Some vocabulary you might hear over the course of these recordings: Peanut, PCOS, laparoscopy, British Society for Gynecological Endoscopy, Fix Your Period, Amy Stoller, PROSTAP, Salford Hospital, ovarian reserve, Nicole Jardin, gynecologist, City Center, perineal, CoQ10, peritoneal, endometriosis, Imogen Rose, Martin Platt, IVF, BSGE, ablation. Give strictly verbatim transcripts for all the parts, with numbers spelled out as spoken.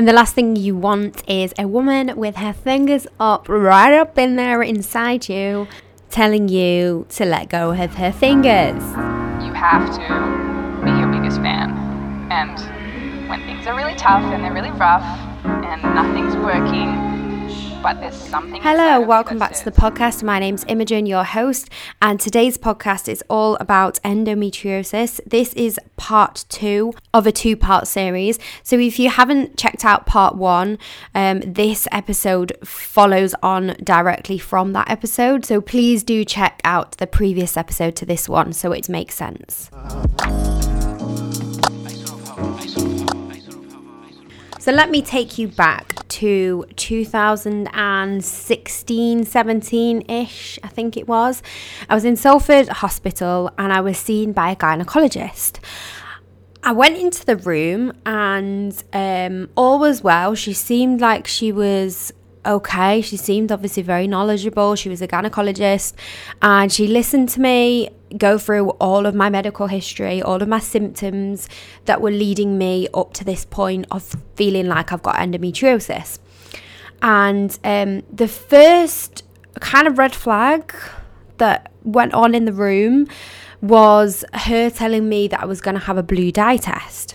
And the last thing you want is a woman with her fingers up, right up in there inside you, telling you to let go of her fingers. You have to be your biggest fan. And when things are really tough and they're really rough and nothing's working, but there's something. Hello, welcome back to the podcast. My name's Imogen, your host, and today's podcast is all about endometriosis. This is part two of a two-part series. So if you haven't checked out part one, um, this episode follows on directly from that episode. So please do check out the previous episode to this one so it makes sense. So let me take you back to two thousand sixteen, seventeen-ish, I think it was. I was in Salford Hospital and I was seen by a gynecologist. I went into the room and um, all was well. She seemed like she was okay. She seemed obviously very knowledgeable. She was a gynecologist and she listened to me go through all of my medical history, all of my symptoms that were leading me up to this point of feeling like I've got endometriosis. And um, the first kind of red flag that went on in the room was her telling me that I was going to have a blue dye test.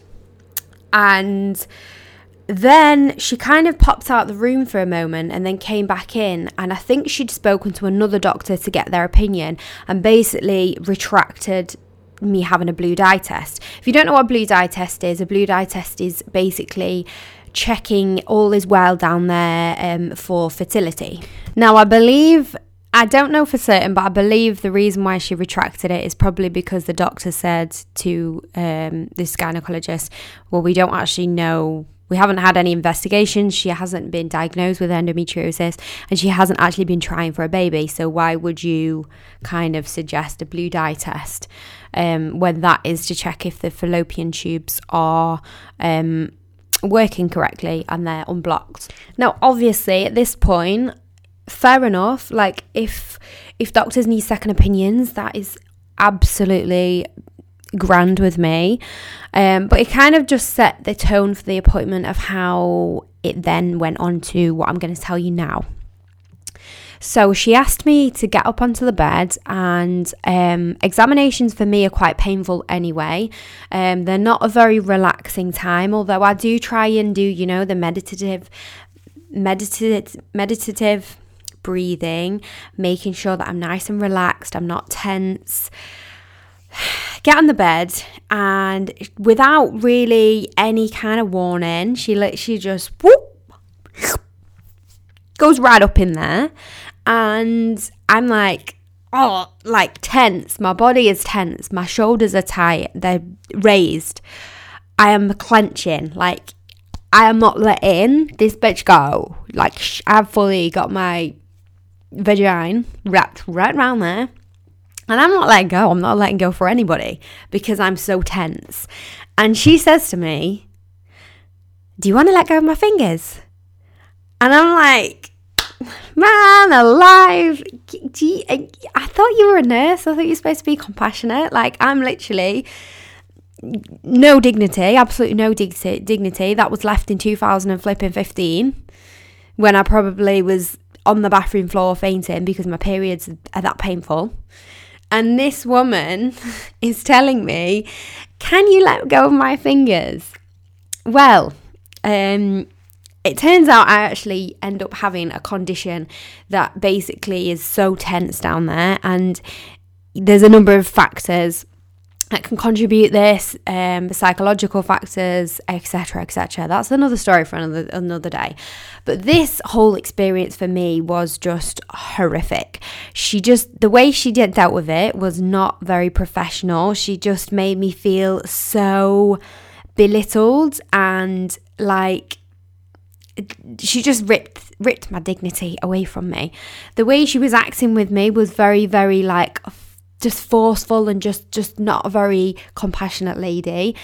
And then she kind of popped out the room for a moment and then came back in, and I think she'd spoken to another doctor to get their opinion and basically retracted me having a blue dye test. If you don't know what a blue dye test is, a blue dye test is basically checking all is well down there um, for fertility. Now I believe, I don't know for certain, but I believe the reason why she retracted it is probably because the doctor said to um, this gynecologist, well, we don't actually know. We haven't had any investigations. She hasn't been diagnosed with endometriosis and she hasn't actually been trying for a baby. So why would you kind of suggest a blue dye test um, when that is to check if the fallopian tubes are um, working correctly and they're unblocked? Now, obviously, at this point, fair enough. Like if if doctors need second opinions, that is absolutely grand with me, um, but it kind of just set the tone for the appointment of how it then went on to what I'm going to tell you now. So she asked me to get up onto the bed, and um, examinations for me are quite painful anyway. Um, they're not a very relaxing time, although I do try and do, you know, the meditative, meditative, meditative breathing, making sure that I'm nice and relaxed, I'm not tense. Get on the bed, and without really any kind of warning, she literally just whoop, goes right up in there, and I'm like, oh, like tense. My body is tense. My shoulders are tight. They're raised. I am clenching. Like I am not letting this bitch go. Like sh- I've fully got my vagina wrapped right around there. And I'm not letting go. I'm not letting go for anybody because I'm so tense. And she says to me, do you want to let go of my fingers? And I'm like, man alive. Do you, I thought you were a nurse. I thought you were supposed to be compassionate. Like I'm literally no dignity, absolutely no dig- dignity. That was left in two thousand fifteen when I probably was on the bathroom floor fainting because my periods are that painful. And this woman is telling me, can you let go of my fingers? Well, um, it turns out I actually end up having a condition that basically is so tense down there. And there's a number of factors that can contribute this, um, psychological factors, et cetera, et cetera. That's another story for another another day. But this whole experience for me was just horrific. She just, the way she did, dealt with it was not very professional. She just made me feel so belittled, and like she just ripped ripped my dignity away from me. The way she was acting with me was very, very like, just forceful and just just not a very compassionate lady.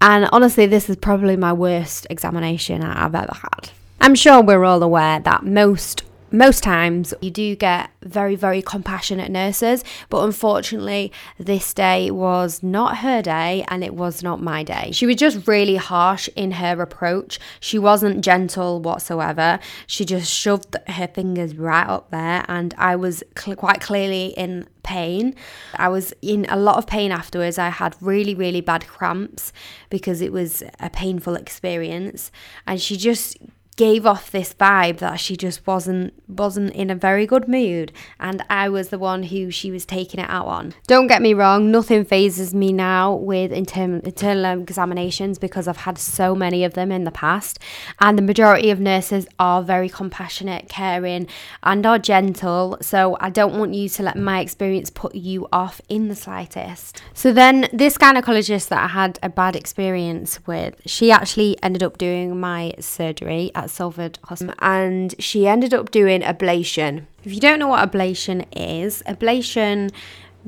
And honestly, this is probably my worst examination I've ever had. I'm sure we're all aware that most most times you do get very, very compassionate nurses, but unfortunately this day was not her day and it was not my day. She was just really harsh in her approach. She wasn't gentle whatsoever. She just shoved her fingers right up there and I was cl- quite clearly in pain. I was in a lot of pain afterwards. I had really, really bad cramps because it was a painful experience, and she just gave off this vibe that she just wasn't wasn't in a very good mood, and I was the one who she was taking it out on. Don't get me wrong, nothing phases me now with inter- internal examinations because I've had so many of them in the past, and the majority of nurses are very compassionate, caring and are gentle, so I don't want you to let my experience put you off in the slightest. So then this gynecologist that I had a bad experience with, she actually ended up doing my surgery at Salford Hospital, and she ended up doing ablation. If you don't know what ablation is, ablation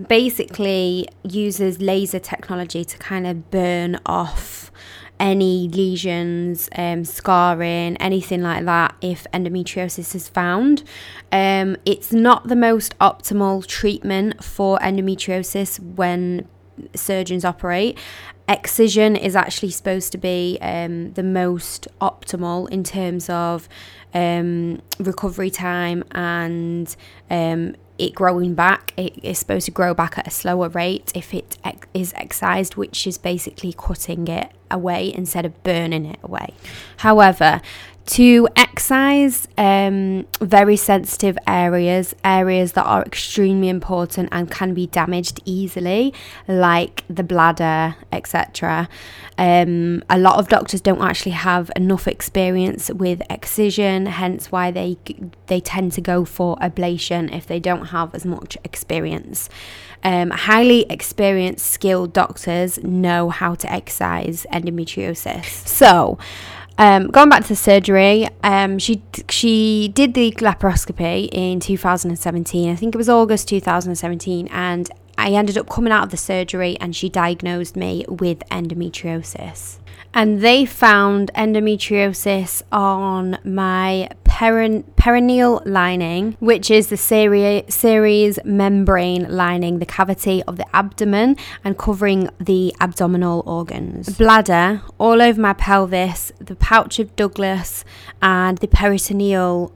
basically uses laser technology to kind of burn off any lesions, um, scarring, anything like that if endometriosis is found. Um, it's not the most optimal treatment for endometriosis when surgeons operate. Excision is actually supposed to be um, the most optimal in terms of um, recovery time and um, it growing back. It is supposed to grow back at a slower rate if it ex- is excised, which is basically cutting it away instead of burning it away. However, to excise um, very sensitive areas, areas that are extremely important and can be damaged easily, like the bladder, et cetera. Um, a lot of doctors don't actually have enough experience with excision, hence why they they tend to go for ablation if they don't have as much experience. Um, highly experienced, skilled doctors know how to excise endometriosis. So, Um, going back to the surgery, um, she she did the laparoscopy in two thousand seventeen. I think it was August two thousand seventeen, and I ended up coming out of the surgery and she diagnosed me with endometriosis. And they found endometriosis on my perin- perineal lining, which is the cere- series membrane lining the cavity of the abdomen and covering the abdominal organs. Bladder, all over my pelvis, the pouch of Douglas and the peritoneal.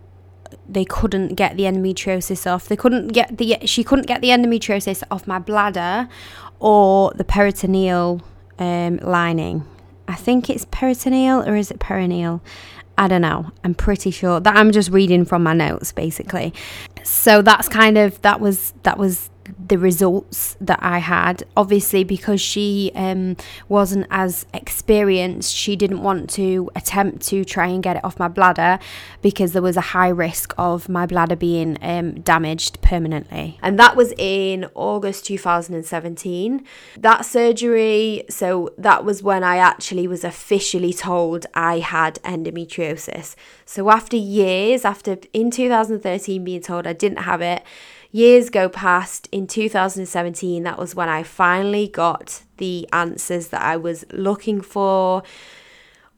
They couldn't get the endometriosis off. They couldn't get the she couldn't get the endometriosis off my bladder or the peritoneal um, lining. I think it's peritoneal, or is it perineal? I don't know. I'm pretty sure that I'm just reading from my notes, basically. So that's kind of that was that was the results that I had. Obviously, because she um, wasn't as experienced, she didn't want to attempt to try and get it off my bladder because there was a high risk of my bladder being um, damaged permanently. And that was in August two thousand seventeen. That surgery, so that was when I actually was officially told I had endometriosis. So after years, after in two thousand thirteen being told I didn't have it, years go past. In two thousand seventeen, that was when I finally got the answers that I was looking for.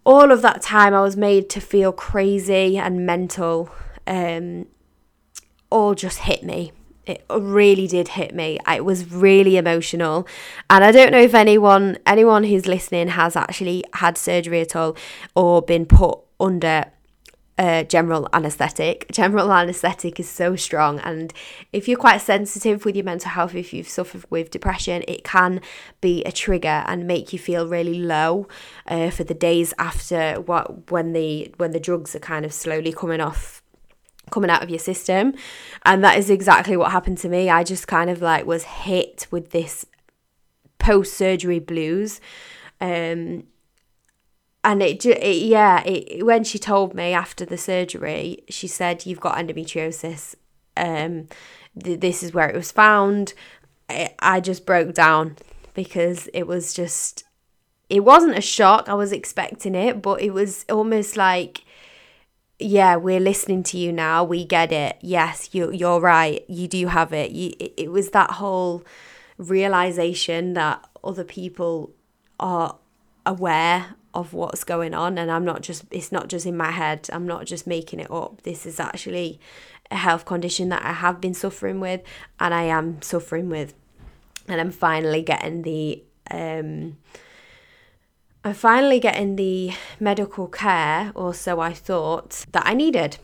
All of that time I was made to feel crazy and mental. Um, all just hit me. It really did hit me. It was really emotional. And I don't know if anyone, anyone who's listening has actually had surgery at all or been put under Uh, general anaesthetic. General anaesthetic is so strong, and if you're quite sensitive with your mental health, if you've suffered with depression, it can be a trigger and make you feel really low uh, for the days after what when the when the drugs are kind of slowly coming off, coming out of your system. And that is exactly what happened to me. I just kind of like was hit with this post-surgery blues. Um, And it, it yeah, it, when she told me after the surgery, she said, "You've got endometriosis. Um, th- this is where it was found." I, I just broke down because it was just, it wasn't a shock. I was expecting it, but it was almost like, yeah, we're listening to you now. We get it. Yes, you, you're right. You do have it. You, it, it was that whole realization that other people are aware of what's going on, and I'm not just, it's not just in my head, I'm not just making it up. This is actually a health condition that I have been suffering with, and I am suffering with, and I'm finally getting the um I'm finally getting the medical care, or so I thought, that I needed.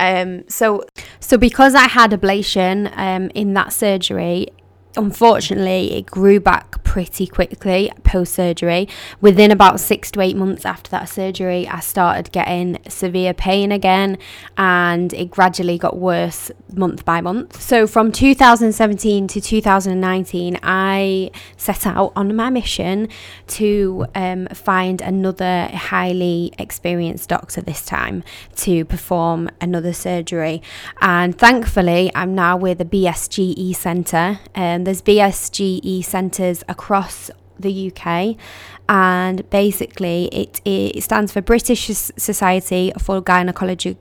Um so so because I had ablation um in that surgery, unfortunately it grew back pretty quickly post-surgery. Within about six to eight months after that surgery, I started getting severe pain again, and it gradually got worse month by month. So from two thousand seventeen to two thousand nineteen, I set out on my mission to um, find another highly experienced doctor, this time to perform another surgery. And thankfully I'm now with a B S G E centre. Um, there's B S G E centres across the U K, and basically it, it stands for British Society for Gynecology,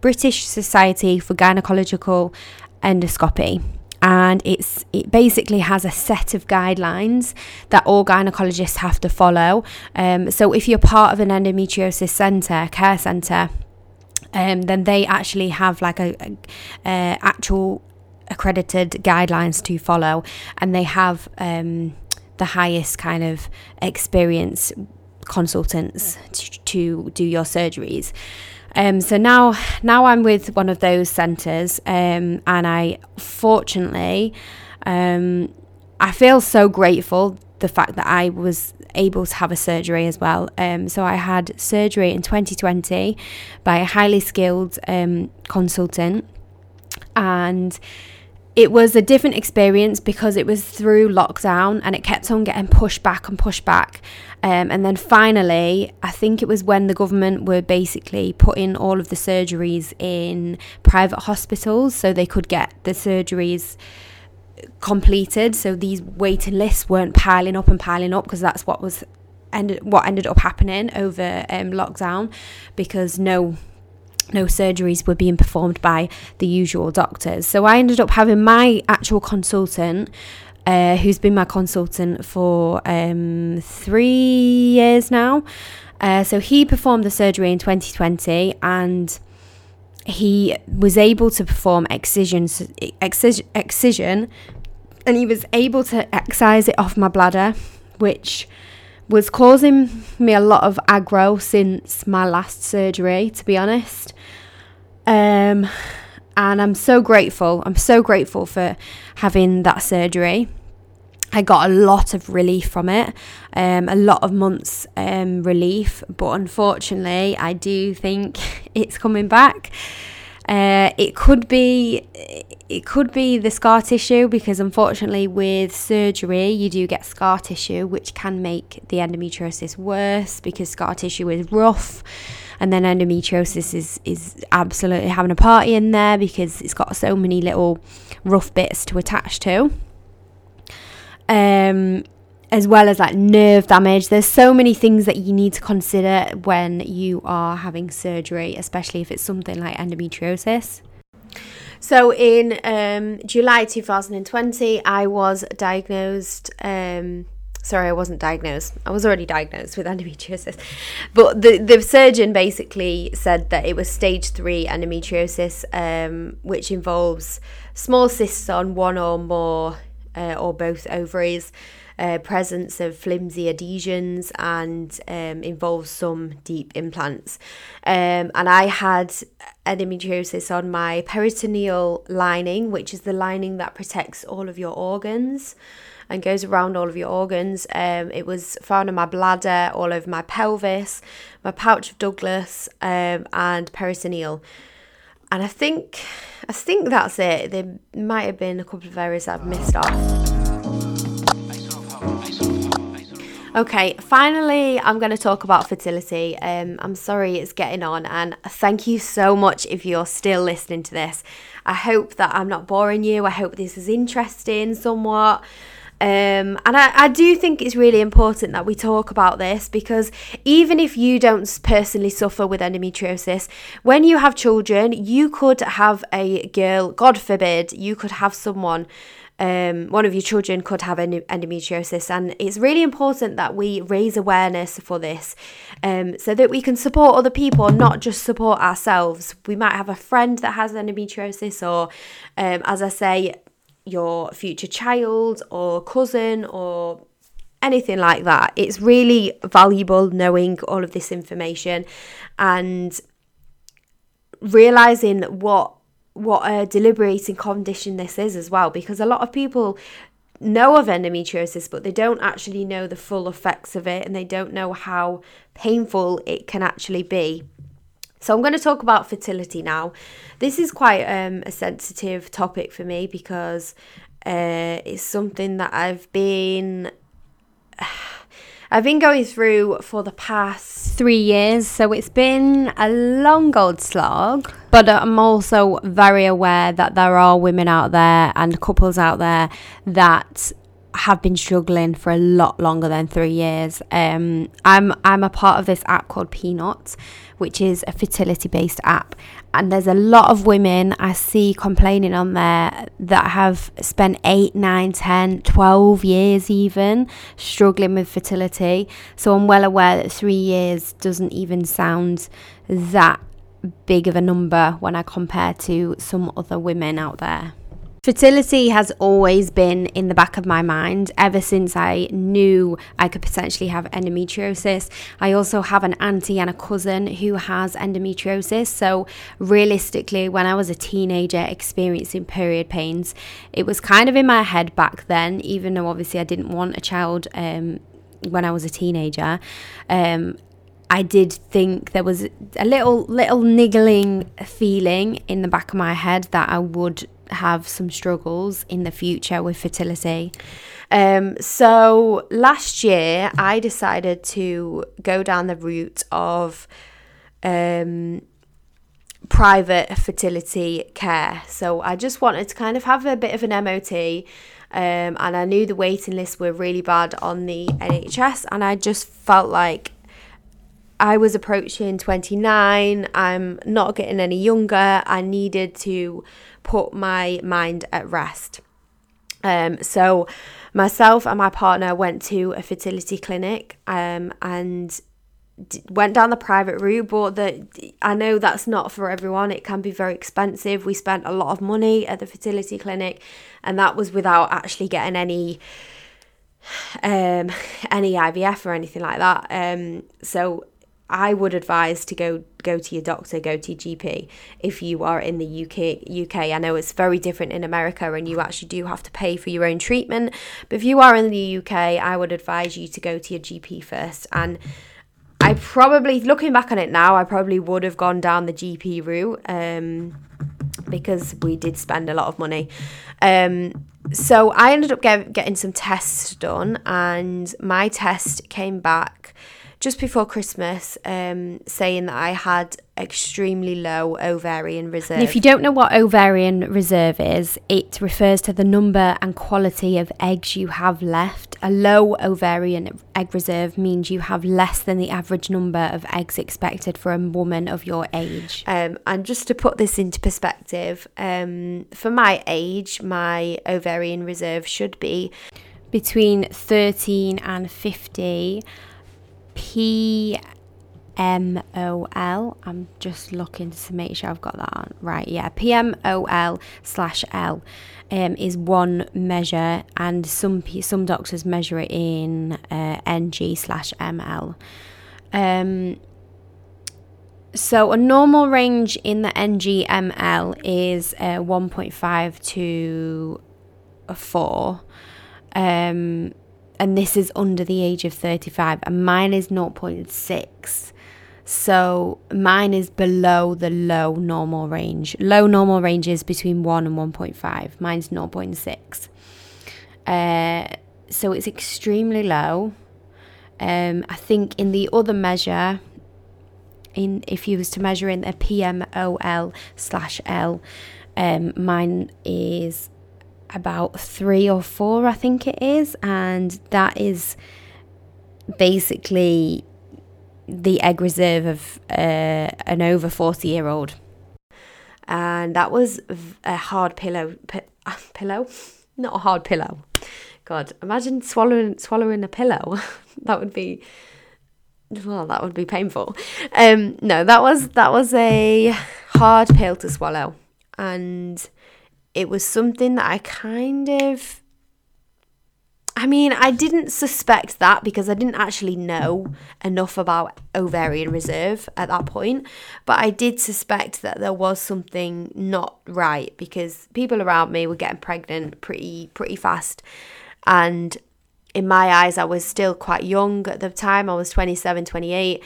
British Society for Gynecological Endoscopy, and it's it basically has a set of guidelines that all gynecologists have to follow. Um, so if you're part of an endometriosis centre, care centre, um, then they actually have like a, a, a actual accredited guidelines to follow, and they have um, the highest kind of experience consultants to, to do your surgeries. Um, so now, now I'm with one of those centres, um, and I fortunately, um, I feel so grateful the fact that I was able to have a surgery as well. Um, so I had surgery in twenty twenty by a highly skilled um, consultant, and it was a different experience because it was through lockdown, and it kept on getting pushed back and pushed back. Um, and then finally, I think it was when the government were basically putting all of the surgeries in private hospitals so they could get the surgeries completed. So these waiting lists weren't piling up and piling up, because that's what was ended, what ended up happening over um, lockdown, because no... no surgeries were being performed by the usual doctors. So I ended up having my actual consultant, uh, who's been my consultant for um, three years now. Uh, so he performed the surgery in twenty twenty, and he was able to perform excision, excision, excision, and he was able to excise it off my bladder, which was causing me a lot of aggro since my last surgery, to be honest. Um, and I'm so grateful. I'm so grateful for having that surgery. I got a lot of relief from it, um, a lot of months um, relief. But unfortunately, I do think it's coming back. Uh, it could be, it could be the scar tissue, because unfortunately with surgery you do get scar tissue, which can make the endometriosis worse, because scar tissue is rough, and then endometriosis is is absolutely having a party in there, because it's got so many little rough bits to attach to. Um. As well as like nerve damage. There's so many things that you need to consider when you are having surgery, especially if it's something like endometriosis. So in um, July two thousand twenty, I was diagnosed, um, sorry, I wasn't diagnosed. I was already diagnosed with endometriosis. But the, the surgeon basically said that it was stage three endometriosis, um, which involves small cysts on one or more uh, or both ovaries, Uh, presence of flimsy adhesions, and um, involves some deep implants. Um, and I had endometriosis on my peritoneal lining, which is the lining that protects all of your organs and goes around all of your organs. Um, it was found in my bladder, all over my pelvis, my pouch of Douglas, um, and peritoneal. And I think, I think that's it. There might have been a couple of areas I've missed off. Okay, finally, I'm going to talk about fertility. Um, I'm sorry it's getting on, and thank you so much if you're still listening to this. I hope that I'm not boring you. I hope this is interesting somewhat. Um, and I, I do think it's really important that we talk about this, because even if you don't personally suffer with endometriosis, when you have children, you could have a girl, God forbid, you could have someone, um, one of your children could have endometriosis, and it's really important that we raise awareness for this, um, so that we can support other people, not just support ourselves. We might have a friend that has endometriosis, or um, as I say, your future child or cousin or anything like that. It's really valuable knowing all of this information and realizing what what a debilitating condition this is as well, because a lot of people know of endometriosis but they don't actually know the full effects of it, and they don't know how painful it can actually be. So I'm going to talk about fertility now. This is quite um, a sensitive topic for me, because uh, it's something that I've been I've been going through for the past three years. So it's been a long old slog. But I'm also very aware that there are women out there and couples out there that have been struggling for a lot longer than three years. Um, I'm I'm a part of this app called Peanut, which is a fertility-based app. And there's a lot of women I see complaining on there that have spent eight, nine, ten, twelve years even struggling with fertility. So I'm well aware that three years doesn't even sound that big of a number when I compare to some other women out there. Fertility has always been in the back of my mind ever since I knew I could potentially have endometriosis. I also have an auntie and a cousin who has endometriosis, so realistically when I was a teenager experiencing period pains, it was kind of in my head back then, even though obviously I didn't want a child um, when I was a teenager. Um, I did think there was a little little niggling feeling in the back of my head that I would have some struggles in the future with fertility. Um, so last year I decided to go down the route of um, private fertility care. So I just wanted to kind of have a bit of an M O T. Um, and I knew the waiting lists were really bad on the N H S, and I just felt like I was approaching twenty-nine, I'm not getting any younger, I needed to put my mind at rest. Um, so myself and my partner went to a fertility clinic um, and d- went down the private route, but the, I know that's not for everyone, it can be very expensive. We spent a lot of money at the fertility clinic, and that was without actually getting any um, any I V F or anything like that. Um, so I would advise to go go to your doctor, go to your G P if you are in the U K. U K. I know it's very different in America, and you actually do have to pay for your own treatment. But if you are in the U K, I would advise you to go to your G P first. And I probably, looking back on it now, I probably would have gone down the G P route um, because we did spend a lot of money. Um, so I ended up get, getting some tests done, and my test came back just before Christmas, um, saying that I had extremely low ovarian reserve. And if you don't know what ovarian reserve is, it refers to the number and quality of eggs you have left. A low ovarian egg reserve means you have less than the average number of eggs expected for a woman of your age. Um, and just to put this into perspective, um, for my age, my ovarian reserve should be between thirteen and fifty P M O L. I'm just looking to make sure I've got that on right. Yeah, P M O L slash L um, is one measure, and some some doctors measure it in uh, N G slash M L. Um, so a normal range in the N G M L is uh, one point five to four. Um, And this is under the age of thirty-five, and mine is zero point six. So mine is below the low normal range. Low normal range is between one and one point five. Mine's zero point six. Uh, so it's extremely low. Um, I think in the other measure, in if you was to measure in a P M O L slash L, um, mine is about three or four, I think it is, and that is basically the egg reserve of uh, an over forty year old. And that was a hard pillow p- pillow not a hard pillow god imagine swallowing swallowing a pillow. that would be well that would be painful. Um no that was that was a hard pill to swallow, and it was something that I kind of I mean, I didn't suspect that because I didn't actually know enough about ovarian reserve at that point. But I did suspect that there was something not right because people around me were getting pregnant pretty, pretty fast. And in my eyes, I was still quite young at the time. I was twenty-seven, twenty-eight.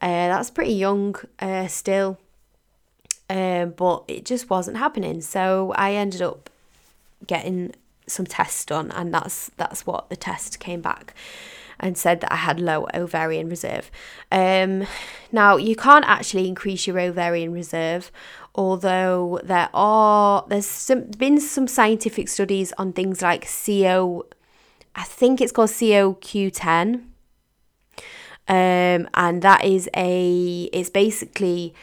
Uh, that's pretty young uh, still. Uh, but it just wasn't happening. So I ended up getting some tests done, and that's that's what the test came back and said, that I had low ovarian reserve. Um now you can't actually increase your ovarian reserve, although there are there's some, been some scientific studies on things like CO I think it's called C O Q ten, um and that is a it's basically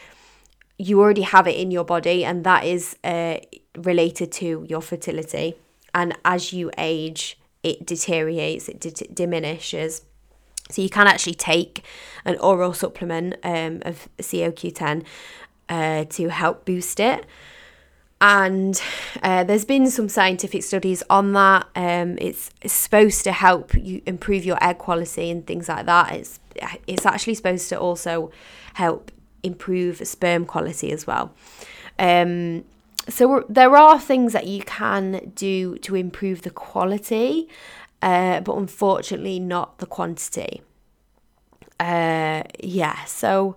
you already have it in your body, and that is uh, related to your fertility. And as you age, it deteriorates, it d- diminishes. So you can actually take an oral supplement um, of C O Q ten uh, to help boost it. And uh, there's been some scientific studies on that. Um, it's, it's supposed to help you improve your egg quality and things like that. It's it's actually supposed to also help improve sperm quality as well. Um So there are things that you can do to improve the quality, uh, but unfortunately not the quantity. Uh, yeah, so,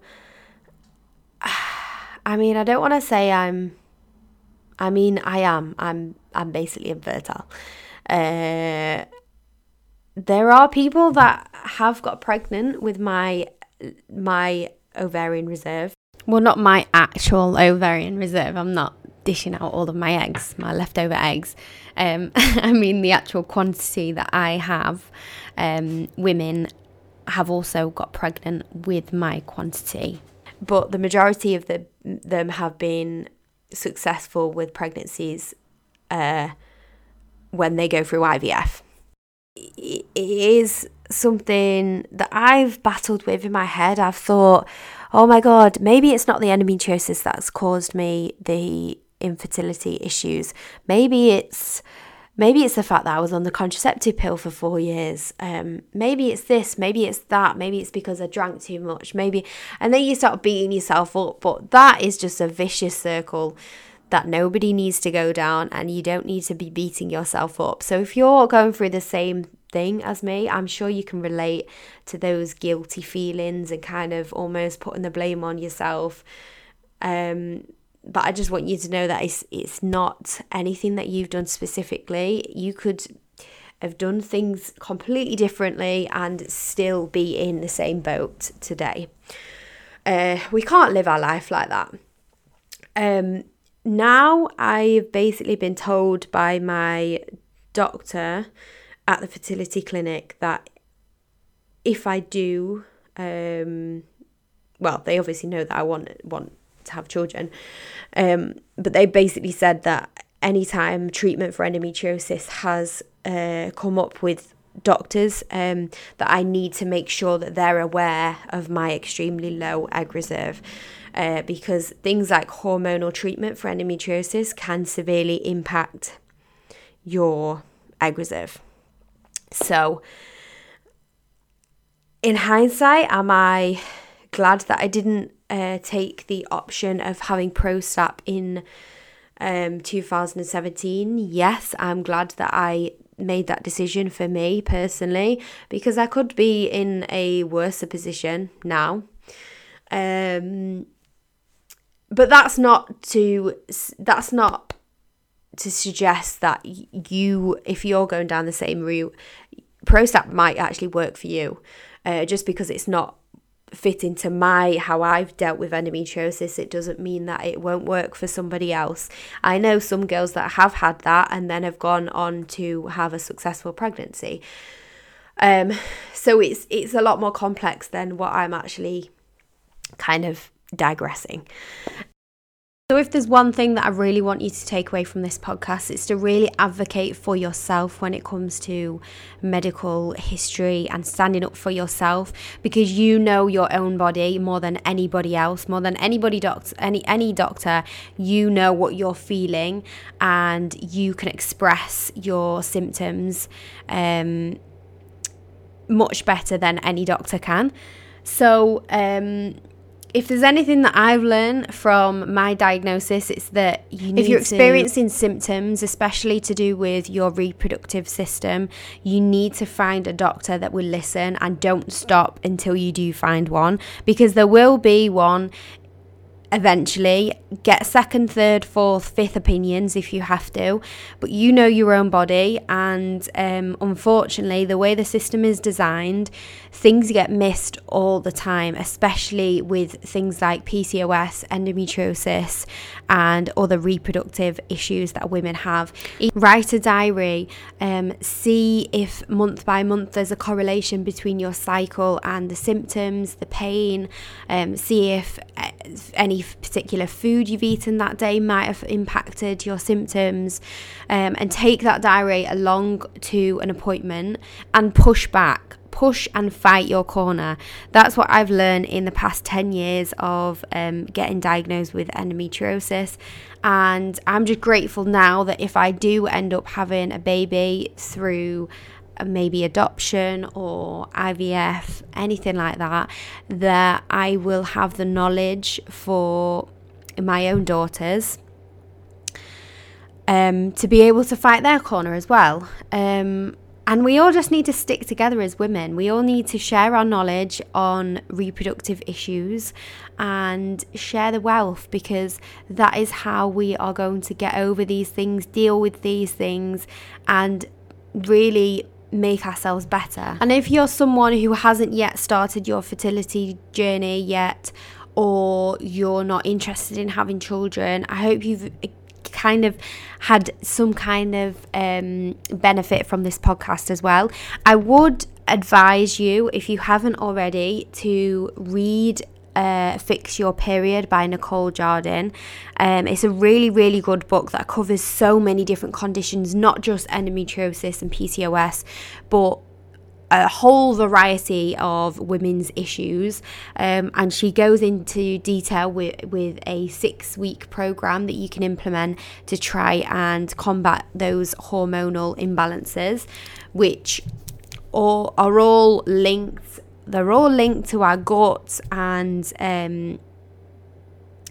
I mean, I don't want to say I'm, I mean, I am, I'm, I'm basically infertile. Uh, there are people that have got pregnant with my, my ovarian reserve. Well, not my actual ovarian reserve. I'm not dishing out all of my eggs, my leftover eggs. Um, I mean, the actual quantity that I have. Um, women have also got pregnant with my quantity, but the majority of the, them have been successful with pregnancies uh, when they go through I V F. It is something that I've battled with in my head. I've thought, oh my God, maybe it's not the endometriosis that's caused me the infertility issues. Maybe it's maybe it's the fact that I was on the contraceptive pill for four years. Um, maybe it's this, maybe it's that, maybe it's because I drank too much, maybe. And then you start beating yourself up, but that is just a vicious circle that nobody needs to go down, and you don't need to be beating yourself up. So if you're going through the same thing as me, I'm sure you can relate to those guilty feelings and kind of almost putting the blame on yourself. Um, but I just want you to know that it's it's not anything that you've done specifically. You could have done things completely differently and still be in the same boat today. Uh, we can't live our life like that. Um, now I've basically been told by my doctor at the fertility clinic that if I do, um, well, they obviously know that I want want to have children, um, but they basically said that anytime treatment for endometriosis has uh, come up with doctors, um, that I need to make sure that they're aware of my extremely low egg reserve, uh, because things like hormonal treatment for endometriosis can severely impact your egg reserve. So, in hindsight, am I glad that I didn't uh, take the option of having PROSTAP in um, two thousand seventeen? Yes, I'm glad that I made that decision for me personally, because I could be in a worse position now. Um, but that's not to, that's not to suggest that you, if you're going down the same route, PROSTAP might actually work for you, uh, just because it's not fit into my, how I've dealt with endometriosis, it doesn't mean that it won't work for somebody else. I know some girls that have had that and then have gone on to have a successful pregnancy. Um, so it's it's a lot more complex than what I'm actually kind of digressing. So if there's one thing that I really want you to take away from this podcast, it's to really advocate for yourself when it comes to medical history and standing up for yourself, because you know your own body more than anybody else, more than anybody doctor, any any doctor. You know what you're feeling, and you can express your symptoms um, much better than any doctor can. So. Um, If there's anything that I've learned from my diagnosis, it's that you need if you're experiencing to... symptoms, especially to do with your reproductive system, you need to find a doctor that will listen, and don't stop until you do find one, because there will be one eventually. Get second, third, fourth, fifth opinions if you have to, but you know your own body, and um, unfortunately the way the system is designed, things get missed all the time, especially with things like P C O S, endometriosis and other reproductive issues that women have. Write a diary, um, see if month by month there's a correlation between your cycle and the symptoms, the pain, um, see if any particular food you've eaten that day might have impacted your symptoms, um, and take that diary along to an appointment and push back push and fight your corner. That's what I've learned in the past ten years of um, getting diagnosed with endometriosis, and I'm just grateful now that if I do end up having a baby through maybe adoption or I V F, anything like that, that I will have the knowledge for my own daughters um, to be able to fight their corner as well. Um, and we all just need to stick together as women. We all need to share our knowledge on reproductive issues and share the wealth, because that is how we are going to get over these things, deal with these things, and really make ourselves better. And if you're someone who hasn't yet started your fertility journey yet, or you're not interested in having children, I hope you've kind of had some kind of um, benefit from this podcast as well. I would advise you, if you haven't already, to read Uh, Fix Your Period by Nicole Jardin. Um, it's a really, really good book that covers so many different conditions, not just endometriosis and P C O S, but a whole variety of women's issues, um, and she goes into detail with, with a six-week program that you can implement to try and combat those hormonal imbalances, which are, are all linked. They're all linked to our gut, and um,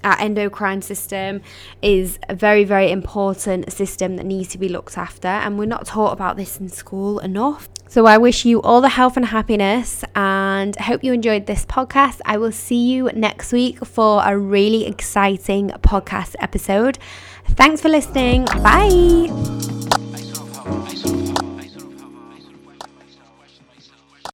our endocrine system is a very, very important system that needs to be looked after, and we're not taught about this in school enough. So I wish you all the health and happiness, and hope you enjoyed this podcast. I will see you next week for a really exciting podcast episode. Thanks for listening. Bye.